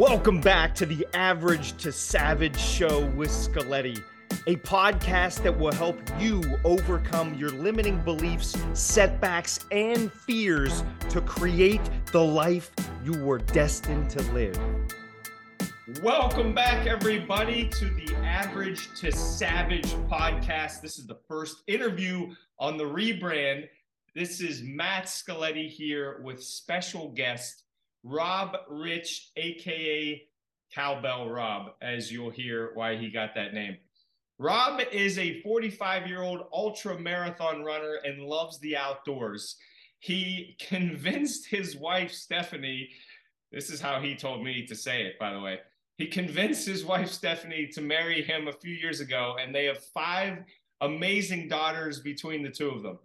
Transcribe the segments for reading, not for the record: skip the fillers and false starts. Welcome back to the Average to Savage show with Scaletti, a podcast that will help you overcome your limiting beliefs, setbacks, and fears to create the life you were destined to live. Welcome back, everybody, to the Average to Savage podcast. This is the first interview on the rebrand. This is Matt Scaletti here with special guest Rob Rich, aka Cowbell Rob, as you'll hear why he got that name. Rob is a 45-year-old ultra marathon runner and loves the outdoors. He convinced his wife, Stephanie, this is how he told me to say it, by the way. He convinced his wife, Stephanie, to marry him a few years ago, and they have 5 amazing daughters between the two of them.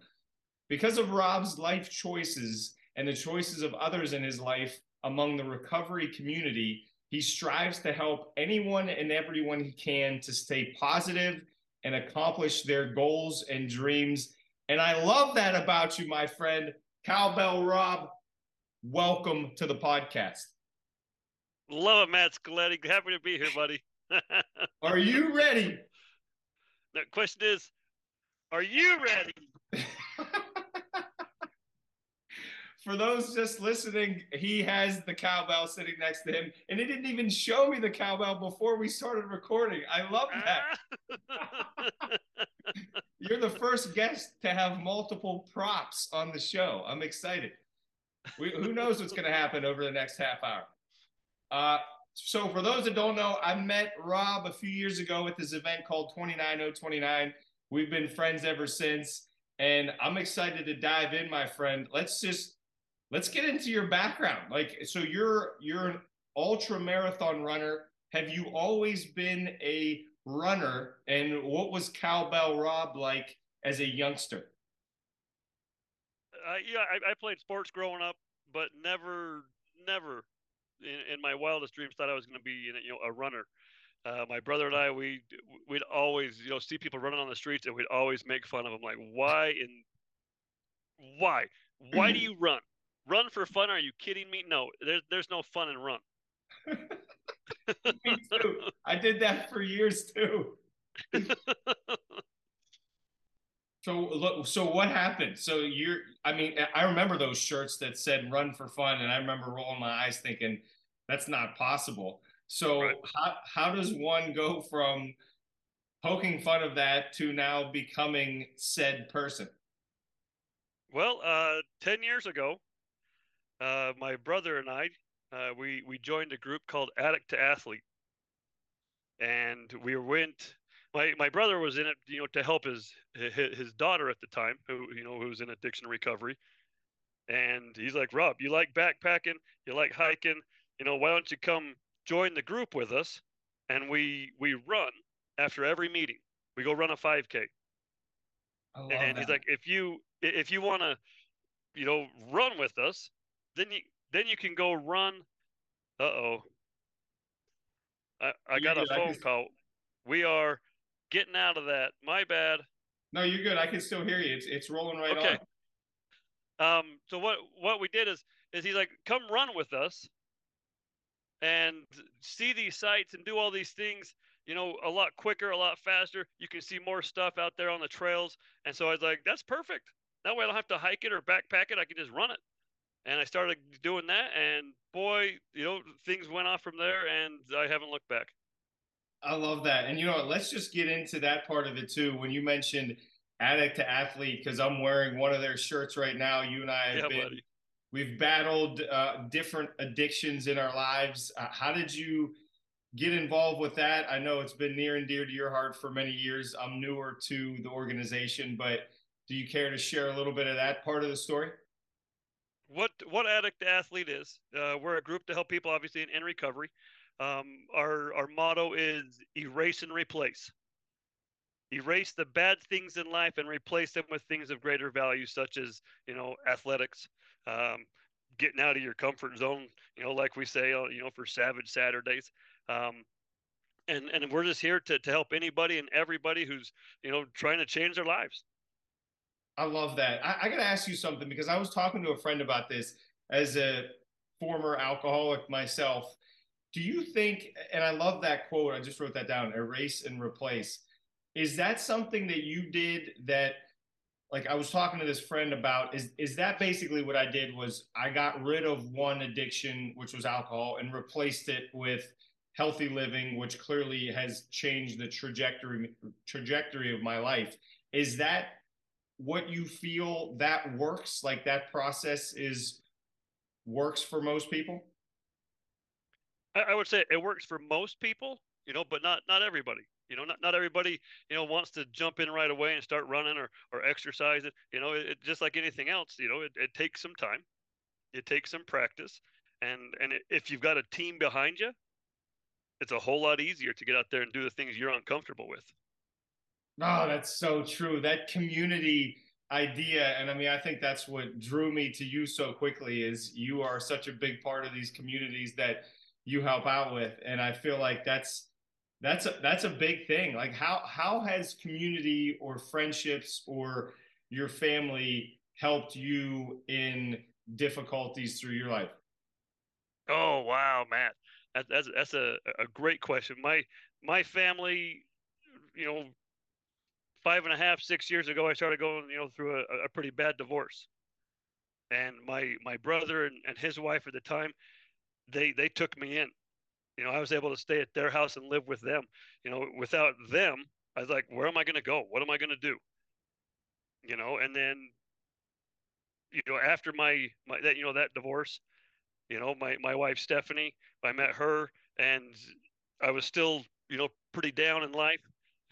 Because of Rob's life choices and the choices of others in his life among the recovery community, he strives to help anyone and everyone he can to stay positive and accomplish their goals and dreams. And I love that about you, my friend. Cowbell Rob, welcome to the podcast. Love it, Matt Scaletti. Happy to be here, buddy. Are you ready? The question is, are you ready? For those just listening, he has the cowbell sitting next to him, and he didn't even show me the cowbell before we started recording. I love that. You're the first guest to have multiple props on the show. I'm excited. Who knows what's going to happen over the next half hour. So for those that don't know, I met Rob a few years ago at this event called 29029. We've been friends ever since, and I'm excited to dive in, my friend. Let's get into your background. So you're an ultra marathon runner. Have you always been a runner? And what was Cowbell Rob like as a youngster? I played sports growing up, but never in my wildest dreams thought I was going to be a runner. My brother and I, we'd always see people running on the streets, and we'd always make fun of them. Like, why do you run? Run for fun? Are you kidding me? No, there's no fun in run. Me too. I did that for years too. So what happened? I remember those shirts that said "Run for Fun," and I remember rolling my eyes thinking, "That's not possible." So right. How does one go from poking fun of that to now becoming said person? Well, 10 years ago, my brother and I, we joined a group called Addict to Athlete. And we went, my brother was in it, to help his daughter at the time, who was in addiction recovery. And he's like, Rob, you like backpacking, you like hiking, why don't you come join the group with us? And we run after every meeting. We go run a 5K. And he's like, if you want to, run with us, then you can go run. I got a phone call. We are getting out of that. My bad. No, you're good. I can still hear you. It's rolling right on. Okay. So what we did is he's like, come run with us and see these sites and do all these things, a lot quicker, a lot faster. You can see more stuff out there on the trails. And so I was like, that's perfect. That way I don't have to hike it or backpack it. I can just run it. And I started doing that, and boy, things went off from there, and I haven't looked back. I love that. And let's just get into that part of it too. When you mentioned Addict to Athlete, because I'm wearing one of their shirts right now. You and I have been, buddy. We've battled different addictions in our lives. How did you get involved with that? I know it's been near and dear to your heart for many years. I'm newer to the organization, but do you care to share a little bit of that part of the story? What Addict to Athlete is, we're a group to help people, obviously, in recovery. Our motto is erase and replace. Erase the bad things in life and replace them with things of greater value, such as, athletics, getting out of your comfort zone, like we say, for Savage Saturdays. And we're just here to help anybody and everybody who's, trying to change their lives. I love that. I got to ask you something, because I was talking to a friend about this as a former alcoholic myself. Do you think, and I love that quote, I just wrote that down, erase and replace. Is that something that you did that, like I was talking to this friend about, is that basically what I did was I got rid of one addiction, which was alcohol, and replaced it with healthy living, which clearly has changed the trajectory of my life. Is that what you feel that works? Like that process works for most people? I would say it works for most people, you know, but not everybody. You know, not everybody, you know, wants to jump in right away and start running or exercising. You know, it just like anything else, you know, it takes some time. It takes some practice. And if you've got a team behind you, it's a whole lot easier to get out there and do the things you're uncomfortable with. Oh, that's so true. That community idea. And I mean, I think that's what drew me to you so quickly is you are such a big part of these communities that you help out with. And I feel like that's a big thing. Like how has community or friendships or your family helped you in difficulties through your life? Oh, wow, Matt. That's a great question. My family, you know, 5.5, 6 years ago, I started going, you know, through a pretty bad divorce. And my brother and his wife at the time, they took me in. You know, I was able to stay at their house and live with them. You know, without them, I was like, where am I going to go? What am I going to do? You know, and then, you know, after that divorce, you know, my wife, Stephanie, I met her and I was still, you know, pretty down in life.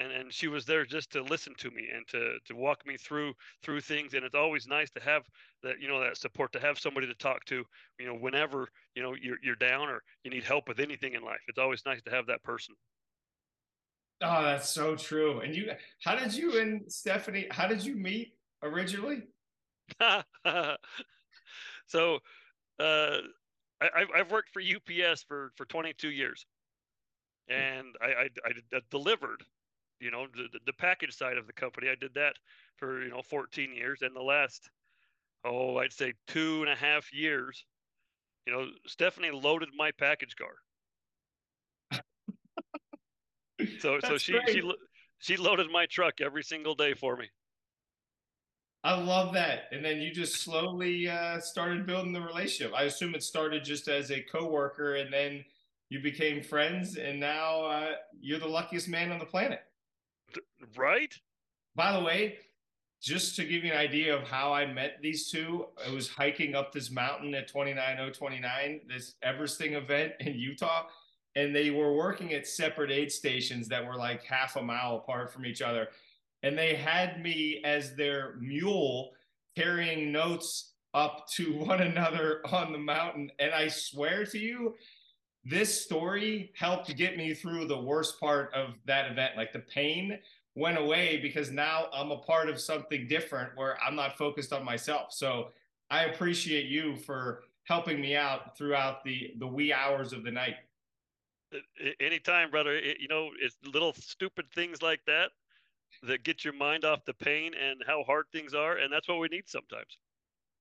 And she was there just to listen to me and to walk me through things. And it's always nice to have that, you know, that support, to have somebody to talk to, you know, whenever, you know, you're down or you need help with anything in life. It's always nice to have that person. Oh, that's so true. And how did you and Stephanie, how did you meet originally? So, I've worked for UPS for 22 years. And I delivered, you know, the package side of the company. I did that for, you know, 14 years. And the last, I'd say 2.5 years, you know, Stephanie loaded my package car. So she loaded my truck every single day for me. I love that. And then you just slowly started building the relationship. I assume it started just as a coworker and then you became friends and now you're the luckiest man on the planet. Right? By the way, just to give you an idea of how I met these two, I was hiking up this mountain at 29029, this Everesting event in Utah, and they were working at separate aid stations that were like half a mile apart from each other. And they had me as their mule carrying notes up to one another on the mountain. And I swear to you, this story helped get me through the worst part of that event. Like the pain went away because now I'm a part of something different where I'm not focused on myself. So I appreciate you for helping me out throughout the wee hours of the night. Anytime, brother. You know, it's little stupid things like that that get your mind off the pain and how hard things are. And that's what we need sometimes.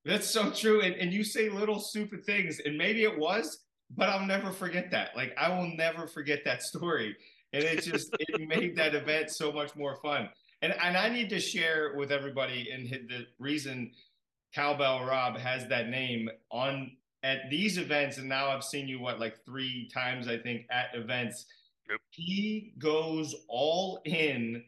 That's so true. And you say little stupid things, and maybe it was, but I'll never forget that. Like I will never forget that story. And it just, it made that event so much more fun. And I need to share with everybody, and the reason Cowbell Rob has that name on at these events. And now I've seen you, like 3 times, I think, at events. Yep. He goes all in,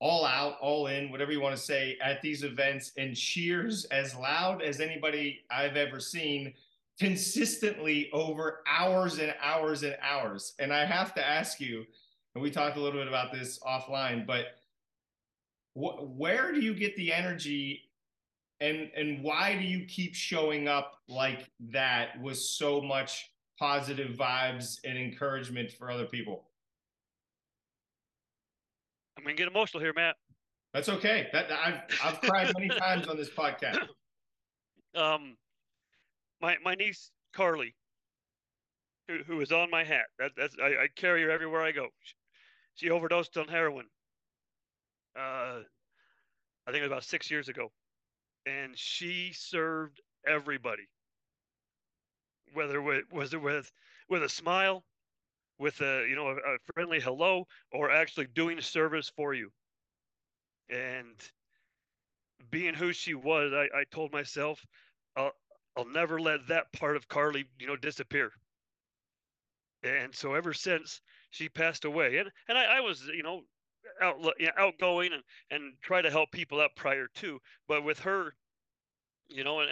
all out, all in, whatever you want to say, at these events and cheers as loud as anybody I've ever seen, consistently over hours and hours and hours. And I have to ask you, and we talked a little bit about this offline, but where do you get the energy and why do you keep showing up like that with so much positive vibes and encouragement for other people? I'm going to get emotional here, Matt. That's okay. I've cried many times on this podcast. My niece, Carly, who is on my hat. I carry her everywhere I go. She overdosed on heroin. I think it was about 6 years ago. And she served everybody, whether it was with a smile, with a, you know, a friendly hello, or actually doing service for you. And being who she was, I told myself, I'll never let that part of Carly, you know, disappear. And so ever since she passed away, and I was, you know, outgoing and try to help people out prior to, but with her, you know, and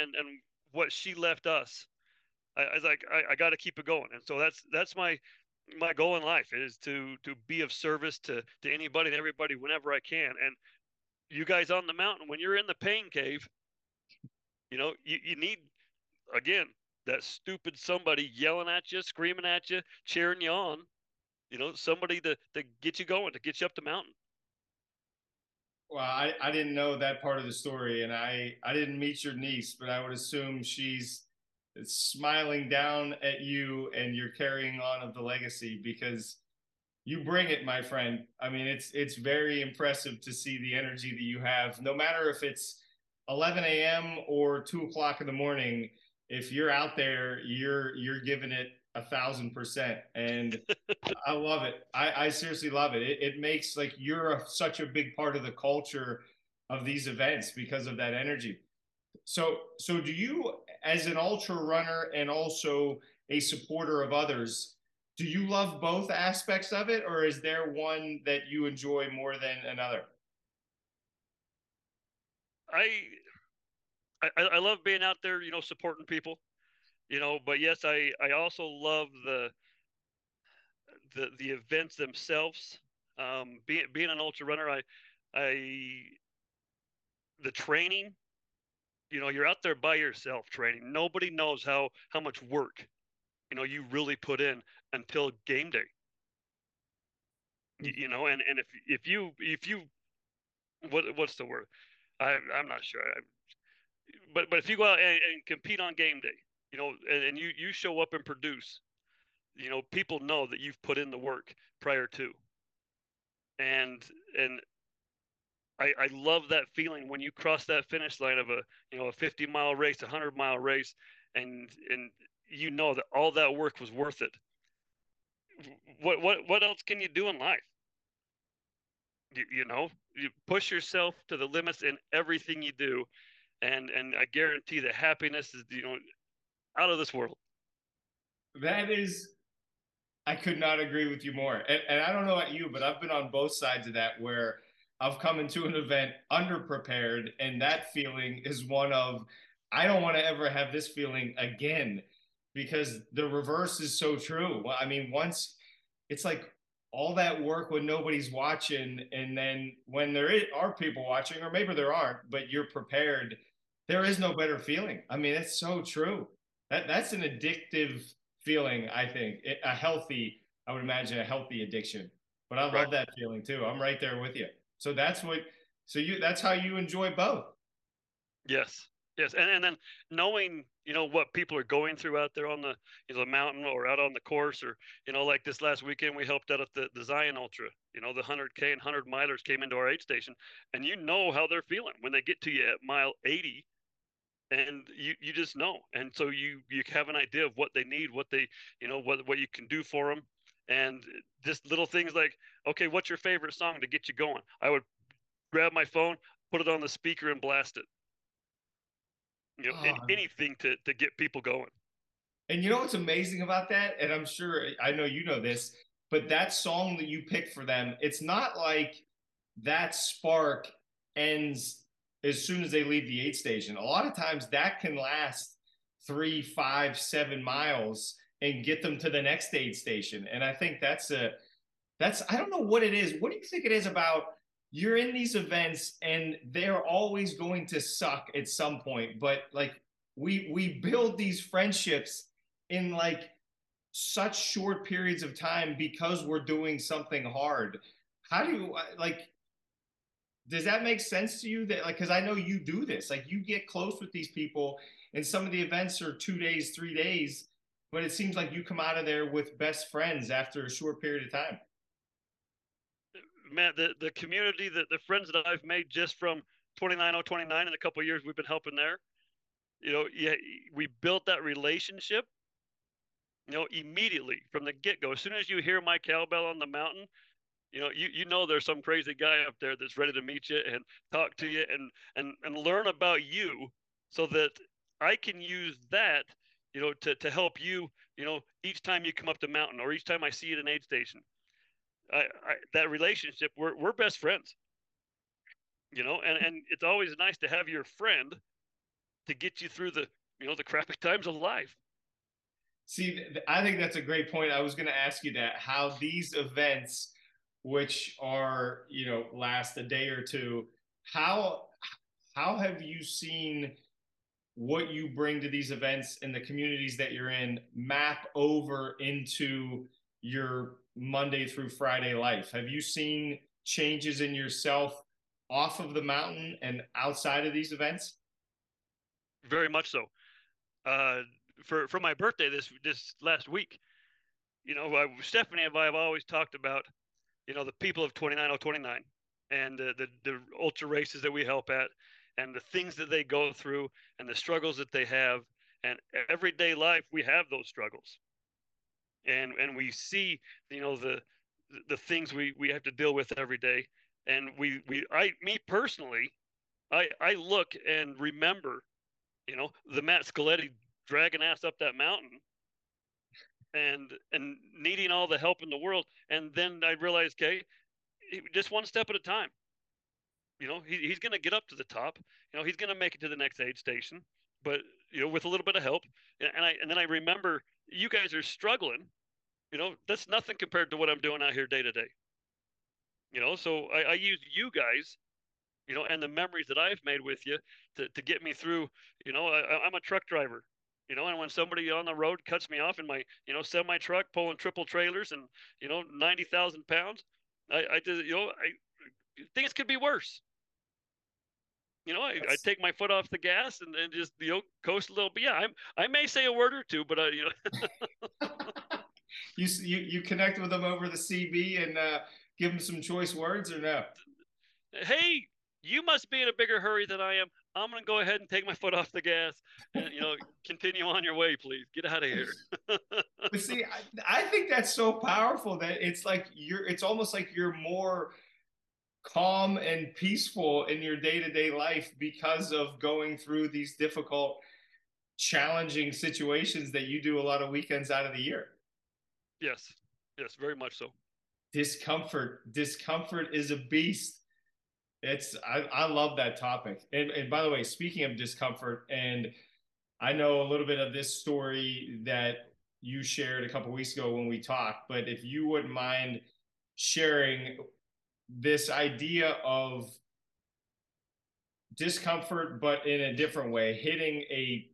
what she left us, I was like, I got to keep it going. And so that's my goal in life is to be of service to anybody and everybody whenever I can. And you guys on the mountain, when you're in the pain cave, you know, you need, again, that stupid somebody yelling at you, screaming at you, cheering you on, you know, somebody to get you going, to get you up the mountain. Well, I didn't know that part of the story, and I didn't meet your niece, but I would assume she's smiling down at you and you're carrying on of the legacy, because you bring it, my friend. I mean, it's very impressive to see the energy that you have, no matter if it's 11 a.m. or 2 o'clock in the morning. If you're out there, you're giving it 1,000%. And I love it. I seriously love it. It makes, like, you're such a big part of the culture of these events because of that energy. So do you, as an ultra runner and also a supporter of others, do you love both aspects of it, or is there one that you enjoy more than another? I love being out there, you know, supporting people, you know, but yes, I also love the events themselves. Being an ultra runner, the training, you know, you're out there by yourself training. Nobody knows how much work, you know, you really put in until game day. You know, and if you what's the word? I'm not sure. But if you go out and compete on game day, you know, and you show up and produce, you know, people know that you've put in the work prior to. And I love that feeling when you cross that finish line of a 50-mile race, 100-mile race, and you know that all that work was worth it. What else can you do in life? You know, you push yourself to the limits in everything you do, and I guarantee that happiness is, you know, out of this world. That is, I could not agree with you more. And I don't know about you, but I've been on both sides of that, where I've come into an event underprepared, and that feeling is one of, I don't want to ever have this feeling again, because the reverse is so true. I mean, once it's like all that work when nobody's watching, and then when there are people watching, or maybe there aren't, but you're prepared, there is no better feeling. I mean, it's so true. That's an addictive feeling, I think. I would imagine a healthy addiction. But I love that feeling too. I'm right there with you. So that's how you enjoy both. Yes. Yes. And then knowing, you know, what people are going through out there on the, you know, the mountain or out on the course, or, you know, like this last weekend, we helped out at the Zion Ultra, you know, the 100K and 100 milers came into our aid station, and you know how they're feeling when they get to you at mile 80, and you just know. And so you have an idea of what they need, what they, you know, what you can do for them. And just little things like, okay, what's your favorite song to get you going? I would grab my phone, put it on the speaker, and blast it. You know, anything to get people going. And you know what's amazing about that? And I'm sure, I know you know this, but that song that you pick for them, it's not like that spark ends as soon as they leave the aid station. A lot of times that can last 3, 5, 7 miles and get them to the next aid station. And I think that's I don't know what it is. What do you think it is about, you're in these events and they're always going to suck at some point, but like we build these friendships in like such short periods of time because we're doing something hard. How do you, like, does that make sense to you? That, like, 'cause I know you do this, like you get close with these people and some of the events are 2 days, 3 days, but it seems like you come out of there with best friends after a short period of time. Man, the community, the friends that I've made just from 29029 in a couple of years we've been helping there, you know, yeah, we built that relationship you know, immediately from the get-go. As soon as you hear my cowbell on the mountain, you know, you know there's some crazy guy up there that's ready to meet you and talk to you and learn about you, so that I can use that, you know, to help you, you know, each time you come up the mountain or each time I see you at an aid station. That relationship, we're best friends, you know, and it's always nice to have your friend to get you through the, you know, the crappy times of life. See, I think that's a great point. I was going to ask you that, how these events, which are, you know, last a day or two, how have you seen what you bring to these events and the communities that you're in map over into your Monday through Friday life? Have you seen changes in yourself off of the mountain and outside of these events? Very much so. For my birthday this last week, you know, Stephanie and I have always talked about, you know, the people of 29029 and the ultra races that we help at, and the things that they go through and the struggles that they have. And everyday life, we have those struggles. And we see, you know, the things we have to deal with every day. And I look and remember, you know, the Matt Scaletti dragging ass up that mountain and needing all the help in the world. And then I realized, okay, just one step at a time. You know, he's going to get up to the top. You know, he's going to make it to the next aid station, but, you know, with a little bit of help. And then I remember, you guys are struggling. You know, that's nothing compared to what I'm doing out here day to day. You know, so I use you guys, you know, and the memories that I've made with you to get me through. You know, I'm a truck driver, you know, and when somebody on the road cuts me off in my, you know, semi-truck pulling triple trailers and, you know, 90,000 pounds, things could be worse. You know, I take my foot off the gas and just, you know, coast a little bit. Yeah, I may say a word or two, but, you know. You connect with them over the CB and give them some choice words or no? Hey, you must be in a bigger hurry than I am. I'm going to go ahead and take my foot off the gas and, you know, continue on your way, please. Get out of here. But see, I think that's so powerful that it's like it's almost like you're more – calm and peaceful in your day-to-day life because of going through these difficult, challenging situations that you do a lot of weekends out of the year. Yes, very much so. Discomfort is a beast. I love that topic. And by the way, speaking of discomfort, and I know a little bit of this story that you shared a couple of weeks ago when we talked, but if you wouldn't mind sharing this idea of discomfort, but in a different way, hitting a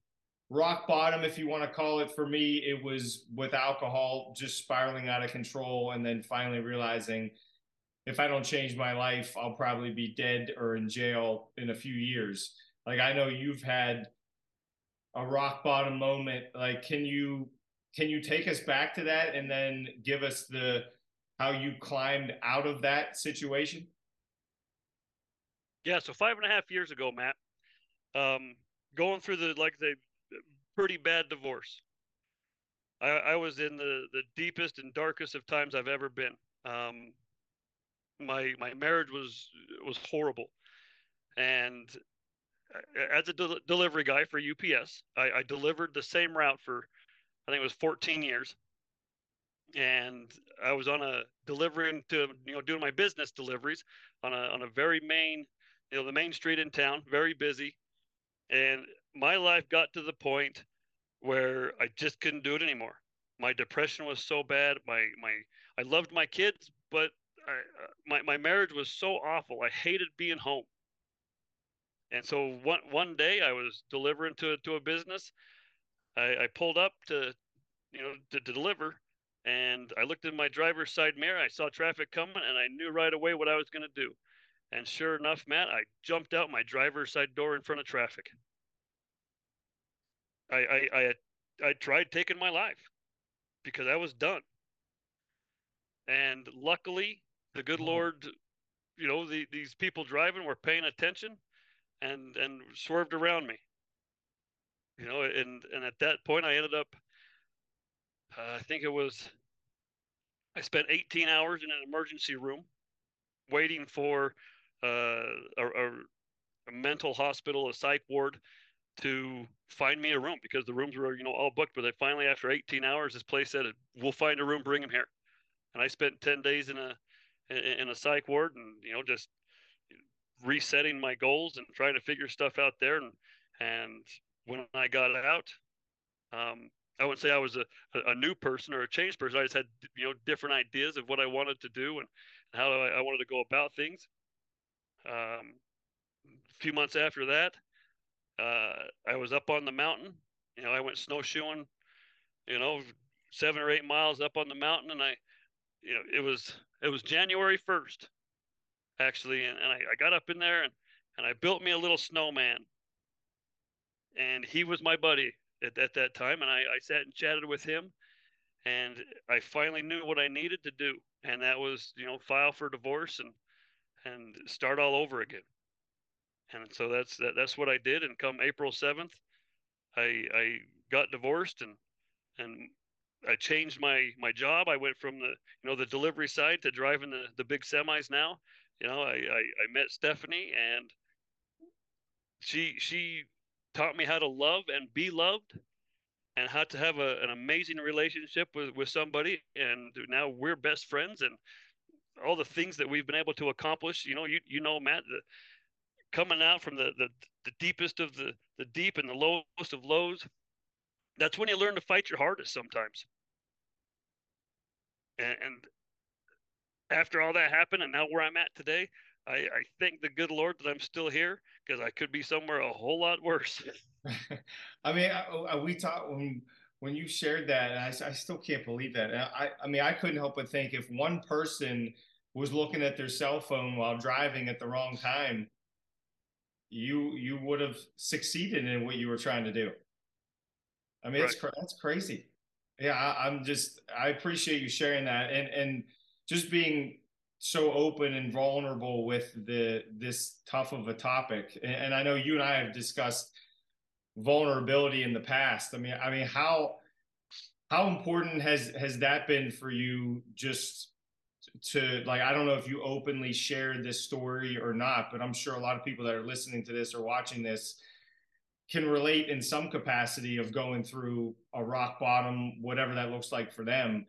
rock bottom, if you want to call it. For me, it was with alcohol, just spiraling out of control. And then finally realizing if I don't change my life, I'll probably be dead or in jail in a few years. Like, I know you've had a rock bottom moment. Like, can you take us back to that and then give us how you climbed out of that situation? Yeah, so 5.5 years ago, Matt, going through the pretty bad divorce. I was in the deepest and darkest of times I've ever been. My marriage was horrible, and as a delivery guy for UPS, I delivered the same route for, I think it was 14 years. And I was on a delivering to, you know, doing my business deliveries on a very main, you know, the main street in town, very busy. And my life got to the point where I just couldn't do it anymore. My depression was so bad. I loved my kids, but my marriage was so awful. I hated being home. And so one day I was delivering to a business. I pulled up to deliver. And I looked in my driver's side mirror, I saw traffic coming, and I knew right away what I was going to do. And sure enough, Matt, I jumped out my driver's side door in front of traffic. I tried taking my life because I was done. And luckily, the good Lord, you know, these people driving were paying attention and swerved around me. You know, and at that point, I ended up I think it was, I spent 18 hours in an emergency room waiting for a mental hospital, a psych ward, to find me a room, because the rooms were, you know, all booked. But they finally, after 18 hours, this place said, "We'll find a room, bring him here." And I spent 10 days in a psych ward, and, you know, just resetting my goals and trying to figure stuff out there. And when I got out, I wouldn't say I was a new person or a changed person. I just had, you know, different ideas of what I wanted to do and how I wanted to go about things. A few months after that, I was up on the mountain. You know, I went snowshoeing, you know, 7 or 8 miles up on the mountain. And I, you know, it was January 1st, actually. And I got up in there and I built me a little snowman. And he was my buddy at that time. And I sat and chatted with him, and I finally knew what I needed to do. And that was, you know, file for divorce and start all over again. And so that's what I did. And come April 7th, I got divorced and I changed my job. I went from the, you know, the delivery side to driving the big semis now. You know, I met Stephanie, and she taught me how to love and be loved, and how to have an amazing relationship with somebody. And now we're best friends, and all the things that we've been able to accomplish. You know, you know, Matt, coming out from the deepest of the deep and the lowest of lows, that's when you learn to fight your hardest sometimes. And after all that happened, and now where I'm at today, I thank the good Lord that I'm still here, because I could be somewhere a whole lot worse. I mean, we talked when you shared that, and I still can't believe that. And I mean, I couldn't help but think, if one person was looking at their cell phone while driving at the wrong time, you would have succeeded in what you were trying to do. I mean, right. That's crazy. Yeah. I appreciate you sharing that, and just being so open and vulnerable with this tough of a topic. And I know you and I have discussed vulnerability in the past. I mean, how important has that been for you, just to, like, I don't know if you openly shared this story or not, but I'm sure a lot of people that are listening to this or watching this can relate in some capacity of going through a rock bottom, whatever that looks like for them.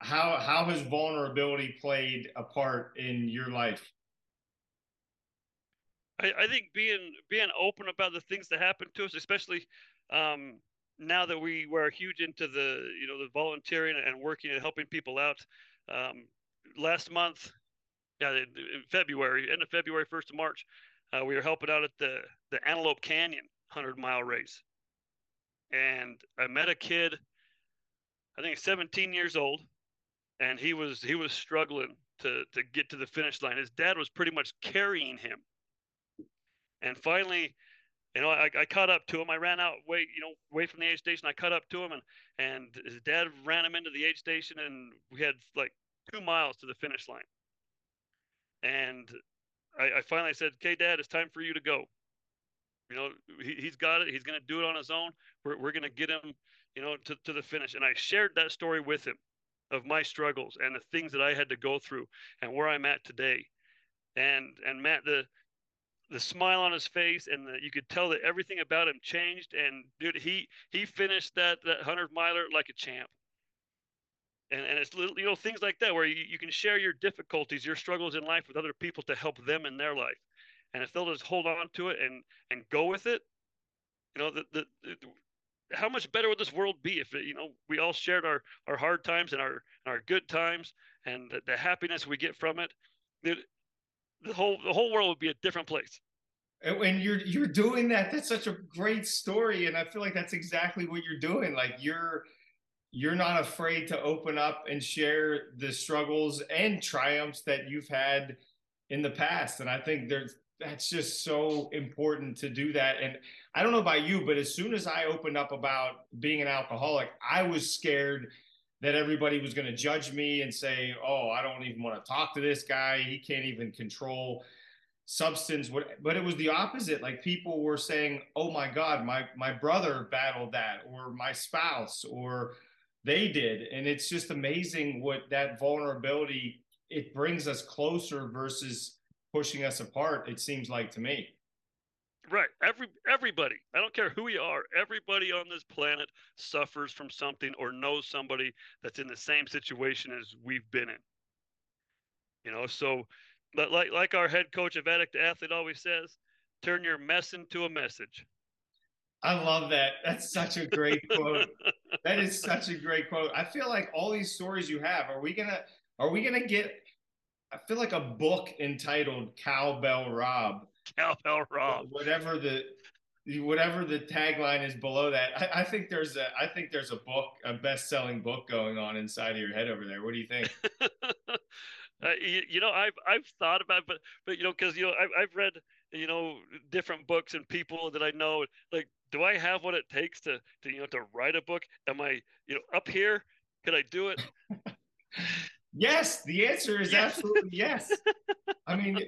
How has vulnerability played a part in your life? I think being open about the things that happen to us, especially now that we're huge into the, you know, the volunteering and working and helping people out. Last month, in February, end of February, 1st of March, we were helping out at the Antelope Canyon 100-mile race. And I met a kid, I think 17 years old, and he was struggling to get to the finish line. His dad was pretty much carrying him. And finally, you know, I caught up to him. I ran out way from the aid station. I caught up to him, and his dad ran him into the aid station, and we had like 2 miles to the finish line. And I finally said, "Okay, Dad, it's time for you to go. You know, he's got it. He's going to do it on his own. We're going to get him, you know, to the finish." And I shared that story with him, of my struggles and the things that I had to go through and where I'm at today. And Matt, the smile on his face, and you could tell that everything about him changed. And dude, he finished that 100-miler like a champ. And it's little, you know, things like that, where you can share your difficulties, your struggles in life with other people to help them in their life. And if they'll just hold on to it and go with it, you know, how much better would this world be if, you know, we all shared our hard times and our good times and the happiness we get from it. Dude, the whole world would be a different place. And you're doing that. That's such a great story. And I feel like that's exactly what you're doing. Like, you're not afraid to open up and share the struggles and triumphs that you've had in the past. And I think that's just so important to do that. And I don't know about you, but as soon as I opened up about being an alcoholic, I was scared that everybody was going to judge me and say, "Oh, I don't even want to talk to this guy. He can't even control substance." But it was the opposite. Like, people were saying, "Oh my God, my brother battled that," or "my spouse," or they did. And it's just amazing what that vulnerability, it brings us closer versus pushing us apart, it seems like to me. Right. Everybody, I don't care who you are, everybody on this planet suffers from something or knows somebody that's in the same situation as we've been in. You know, so but like our head coach of Addict to Athlete always says, turn your mess into a message. I love that. That's such a great quote. That is such a great quote. I feel like all these stories you have, are we gonna get, I feel like a book entitled Cowbell Rob. Cowbell Rob. Whatever the tagline is below that. I think there's a book, a best-selling book going on inside of your head over there. What do you think? You know, I've thought about it, but you know, because you know, I've read, you know, different books and people that I know. Like, do I have what it takes to you know, to write a book? Am I, you know, up here? Could I do it? Yes, the answer is absolutely yes. I mean,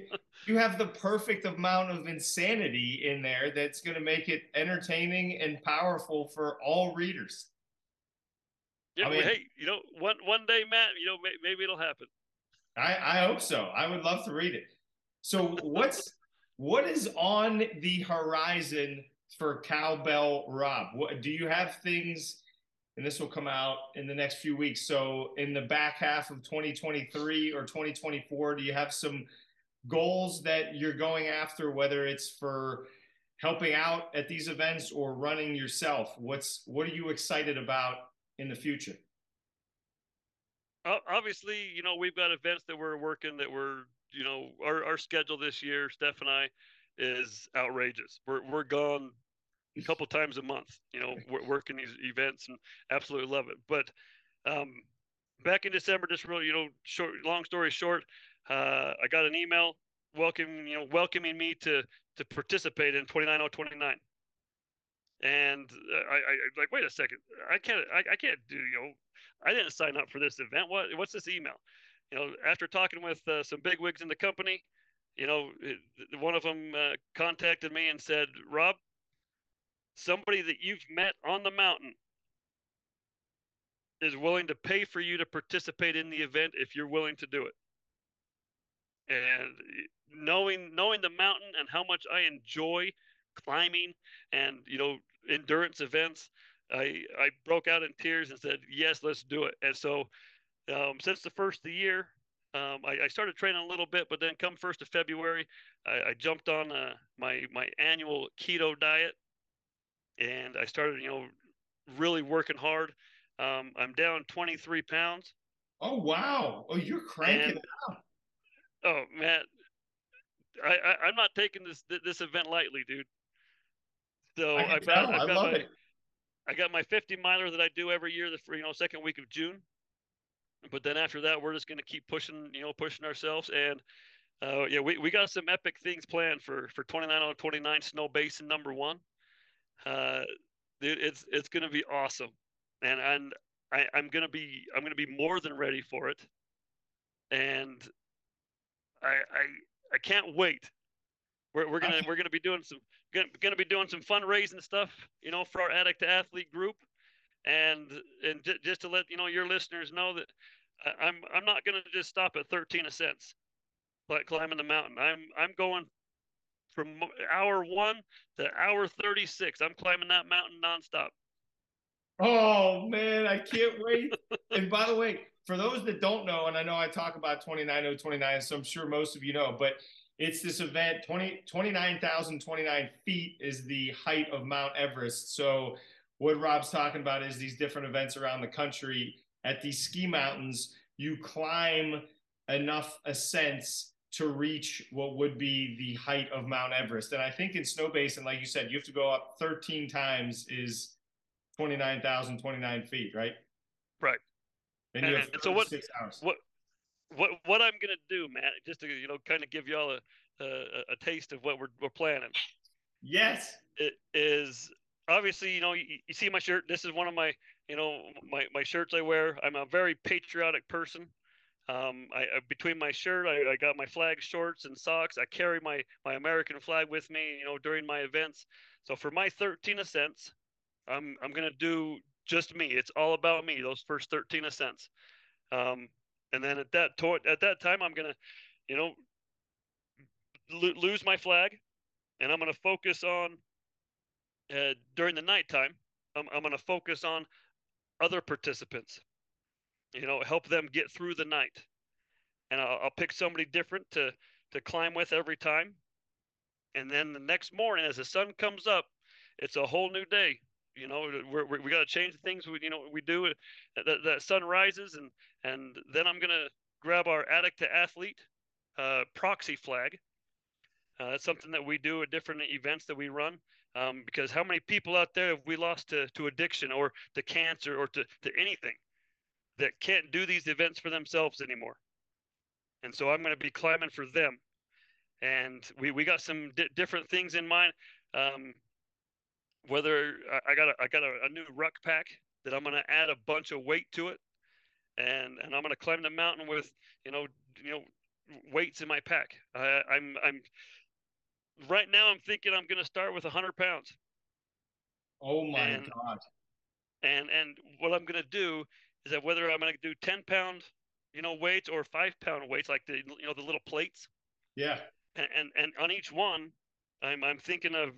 you have the perfect amount of insanity in there that's going to make it entertaining and powerful for all readers. Yeah, I mean, hey, you know, one day, Matt, you know, maybe it'll happen. I hope so. I would love to read it. So what is on the horizon for Cowbell Rob? What do you have things? And this will come out in the next few weeks. So in the back half of 2023 or 2024, do you have some goals that you're going after, whether it's for helping out at these events or running yourself? What are you excited about in the future? Obviously, you know, we've got events that we're working that we're, you know, our schedule this year, Steph and I, is outrageous. We're gone a couple times a month, you know, working these events, and absolutely love it. But back in December, just really, you know, long story short, I got an email welcoming me to participate in 29029. And I like, wait a second, I can't do, you know, I didn't sign up for this event. What's this email? You know, after talking with some bigwigs in the company, you know, one of them contacted me and said, Rob, somebody that you've met on the mountain is willing to pay for you to participate in the event if you're willing to do it. And knowing the mountain and how much I enjoy climbing and, you know, endurance events, I broke out in tears and said, yes, let's do it. And so since the first of the year, I started training a little bit, but then come 1st of February, I jumped on my annual keto diet, and I started, you know, really working hard. I'm down 23 pounds. Oh, wow. Oh, you're cranking it out. Oh, Matt, I'm not taking this event lightly, dude. So I got my 50-miler that I do every year, the second week of June. But then after that, we're just going to keep pushing ourselves. And, yeah, we got some epic things planned for 29029 Snow Basin #1. Dude, it's going to be awesome. And I'm going to be more than ready for it. And I can't wait. We're going to be doing some fundraising stuff, you know, for our Addict to Athlete group. And just to let, you know, your listeners know that I'm not going to just stop at 13 cents, like climbing the mountain. I'm going from hour 1 to hour 36, I'm climbing that mountain nonstop. Oh, man, I can't wait. And by the way, for those that don't know, and I know I talk about 29029, so I'm sure most of you know, but it's this event, 29,029 feet is the height of Mount Everest. So what Rob's talking about is these different events around the country at these ski mountains. You climb enough ascents to reach what would be the height of Mount Everest. And I think in Snow Basin, like you said, you have to go up 13 times is 29,029 feet, right? Right. And you have 36 hours. What I'm going to do, Matt, just to, you know, kind of give y'all a taste of what we're planning. Yes. It is obviously, you know, you see my shirt. This is one of my, you know, my shirts I wear. I'm a very patriotic person. Between my shirt, I got my flag shorts and socks. I carry my American flag with me, you know, during my events. So for my 13 ascents, I'm going to do just me. It's all about me, those first 13 ascents. And then at that time, I'm going to, lose my flag, and I'm going to focus on, during the nighttime, I'm going to focus on other participants, help them get through the night. And I'll pick somebody different to climb with every time. And then the next morning, as the sun comes up, it's a whole new day. We got to change the things we do. That sun rises, and then I'm going to grab our Addict to Athlete proxy flag. That's something that we do at different events that we run, because how many people out there have we lost to addiction or to cancer or to anything that can't do these events for themselves anymore? And so I'm going to be climbing for them. And we got some different things in mind. Whether I got a new ruck pack that I'm going to add a bunch of weight to it, and I'm going to climb the mountain with weights in my pack. I'm right now I'm thinking I'm going to start with 100 pounds. Oh my God! And what I'm going to do is that whether I'm going to do 10-pound weights or 5-pound weights, like the the little plates. Yeah. And on each one, I'm thinking of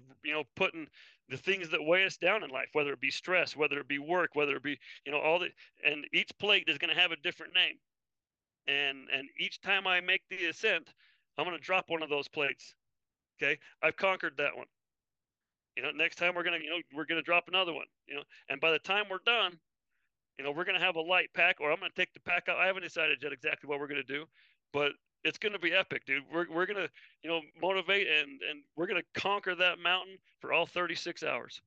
putting the things that weigh us down in life, whether it be stress, whether it be work, whether it be all the, and each plate is going to have a different name, and each time I make the ascent, I'm going to drop one of those plates. Okay, I've conquered that one. Next time we're going to drop another one. And by the time we're done, we're going to have a light pack, or I'm going to take the pack out. I haven't decided yet exactly what we're going to do, but it's going to be epic, dude. We're going to, motivate and we're going to conquer that mountain for all 36 hours.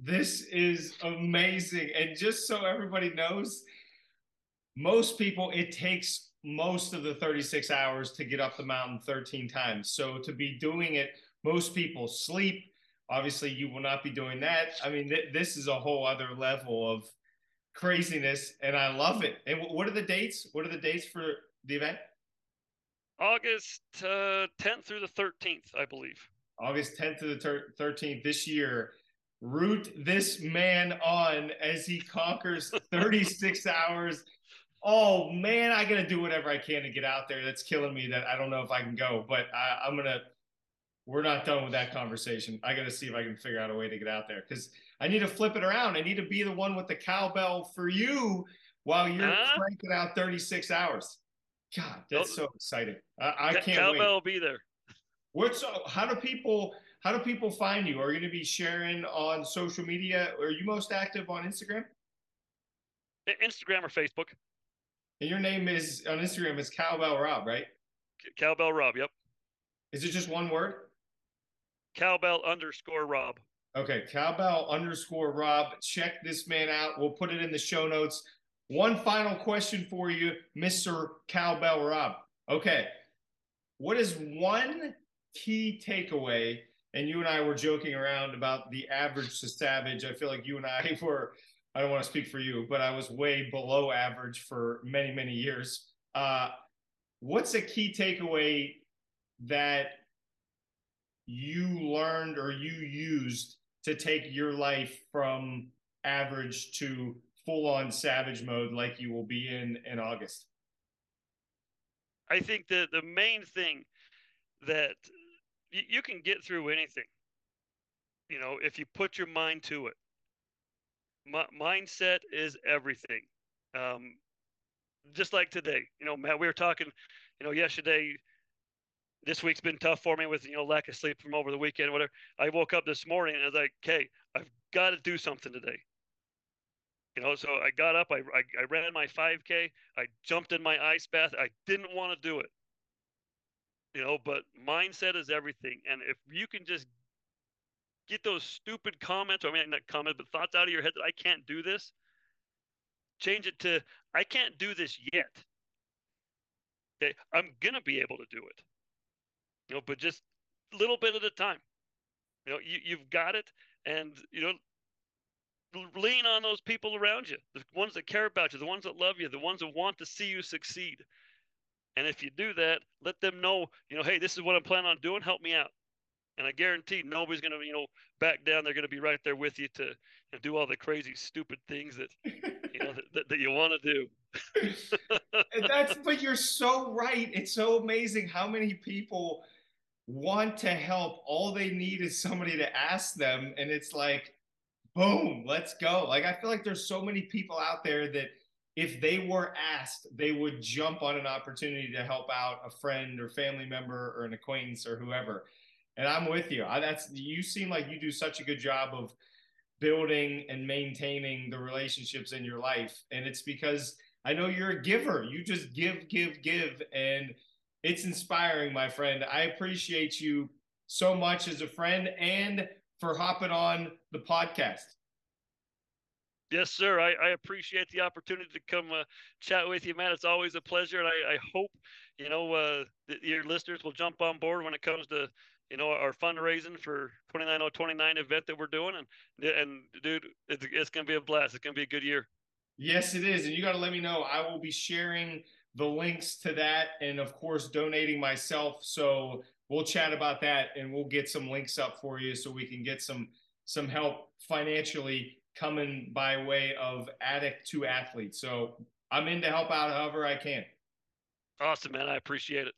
This is amazing. And just so everybody knows, most people, it takes most of the 36 hours to get up the mountain 13 times. So to be doing it, most people sleep. Obviously, you will not be doing that. I mean, this is a whole other level of craziness, and I love it. And what are the dates? What are the dates for the event? August 10th through the 13th, I believe. August 10th through the 13th this year. Root this man on as he conquers 36 hours. Oh, man, I got to do whatever I can to get out there. That's killing me that I don't know if I can go, but we're not done with that conversation. I got to see if I can figure out a way to get out there, because I need to flip it around. I need to be the one with the cowbell for you while you're cranking out 36 hours. God, that's so exciting. I can't wait. Cowbell will be there. How do people find you? Are you going to be sharing on social media? Are you most active on Instagram? Instagram or Facebook. And your name is on Instagram is Cowbell Rob, right? Cowbell Rob, yep. Is it just one word? Cowbell_Rob. Okay, Cowbell_Rob. Check this man out. We'll put it in the show notes. One final question for you, Mr. Cowbell Rob. Okay, what is one key takeaway? And you and I were joking around about the average to savage. I feel like you and I were, I don't want to speak for you, but I was way below average for many, many years. What's a key takeaway that you learned or you used to take your life from average to full-on savage mode like you will be in August? I think that the main thing that you can get through anything, if you put your mind to it. Mindset is everything. Just like today, Matt, we were talking, yesterday, this week's been tough for me with, lack of sleep from over the weekend, whatever. I woke up this morning and I was like, okay, I've got to do something today. So I got up, I ran my 5K, I jumped in my ice bath. I didn't want to do it, but mindset is everything. And if you can just get those stupid comments, or I mean, not comments, but thoughts out of your head that I can't do this, change it to, I can't do this yet. Okay, I'm going to be able to do it, but just a little bit at a time. You've got it, and, lean on those people around you, the ones that care about you, the ones that love you, the ones that want to see you succeed. And if you do that, let them know, hey, this is what I'm planning on doing. Help me out. And I guarantee nobody's going to, back down. They're going to be right there with you to and do all the crazy, stupid things that, that you want to do. But you're so right. It's so amazing how many people want to help. All they need is somebody to ask them. And it's like, boom, let's go. Like, I feel like there's so many people out there that if they were asked, they would jump on an opportunity to help out a friend or family member or an acquaintance or whoever. And I'm with you. You seem like you do such a good job of building and maintaining the relationships in your life. And it's because I know you're a giver. You just give, give, give. And it's inspiring, my friend. I appreciate you so much as a friend and for hopping on the podcast. Yes, sir. I appreciate the opportunity to come chat with you, man. It's always a pleasure. And I hope, that your listeners will jump on board when it comes to, our fundraising for 29029 event that we're doing. And dude, it's going to be a blast. It's going to be a good year. Yes, it is. And you got to let me know. I will be sharing the links to that and, of course, donating myself. So we'll chat about that and we'll get some links up for you so we can get some help financially coming by way of Addict to Athlete. So I'm in to help out however I can. Awesome, man. I appreciate it.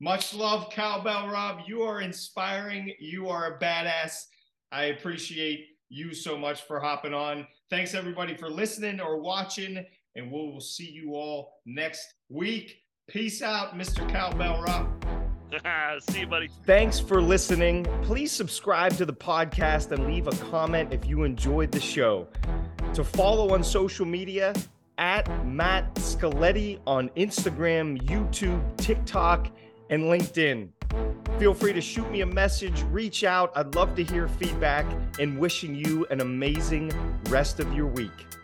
Much love, Cowbell Rob. You are inspiring. You are a badass. I appreciate you so much for hopping on. Thanks, everybody, for listening or watching, and we'll see you all next week. Peace out, Mr. Cowbell Rob. See you, buddy. Thanks for listening. Please subscribe to the podcast and leave a comment if you enjoyed the show. To follow on social media, at Matt Scaletti on Instagram, YouTube, TikTok, and LinkedIn. Feel free to shoot me a message, reach out. I'd love to hear feedback, and wishing you an amazing rest of your week.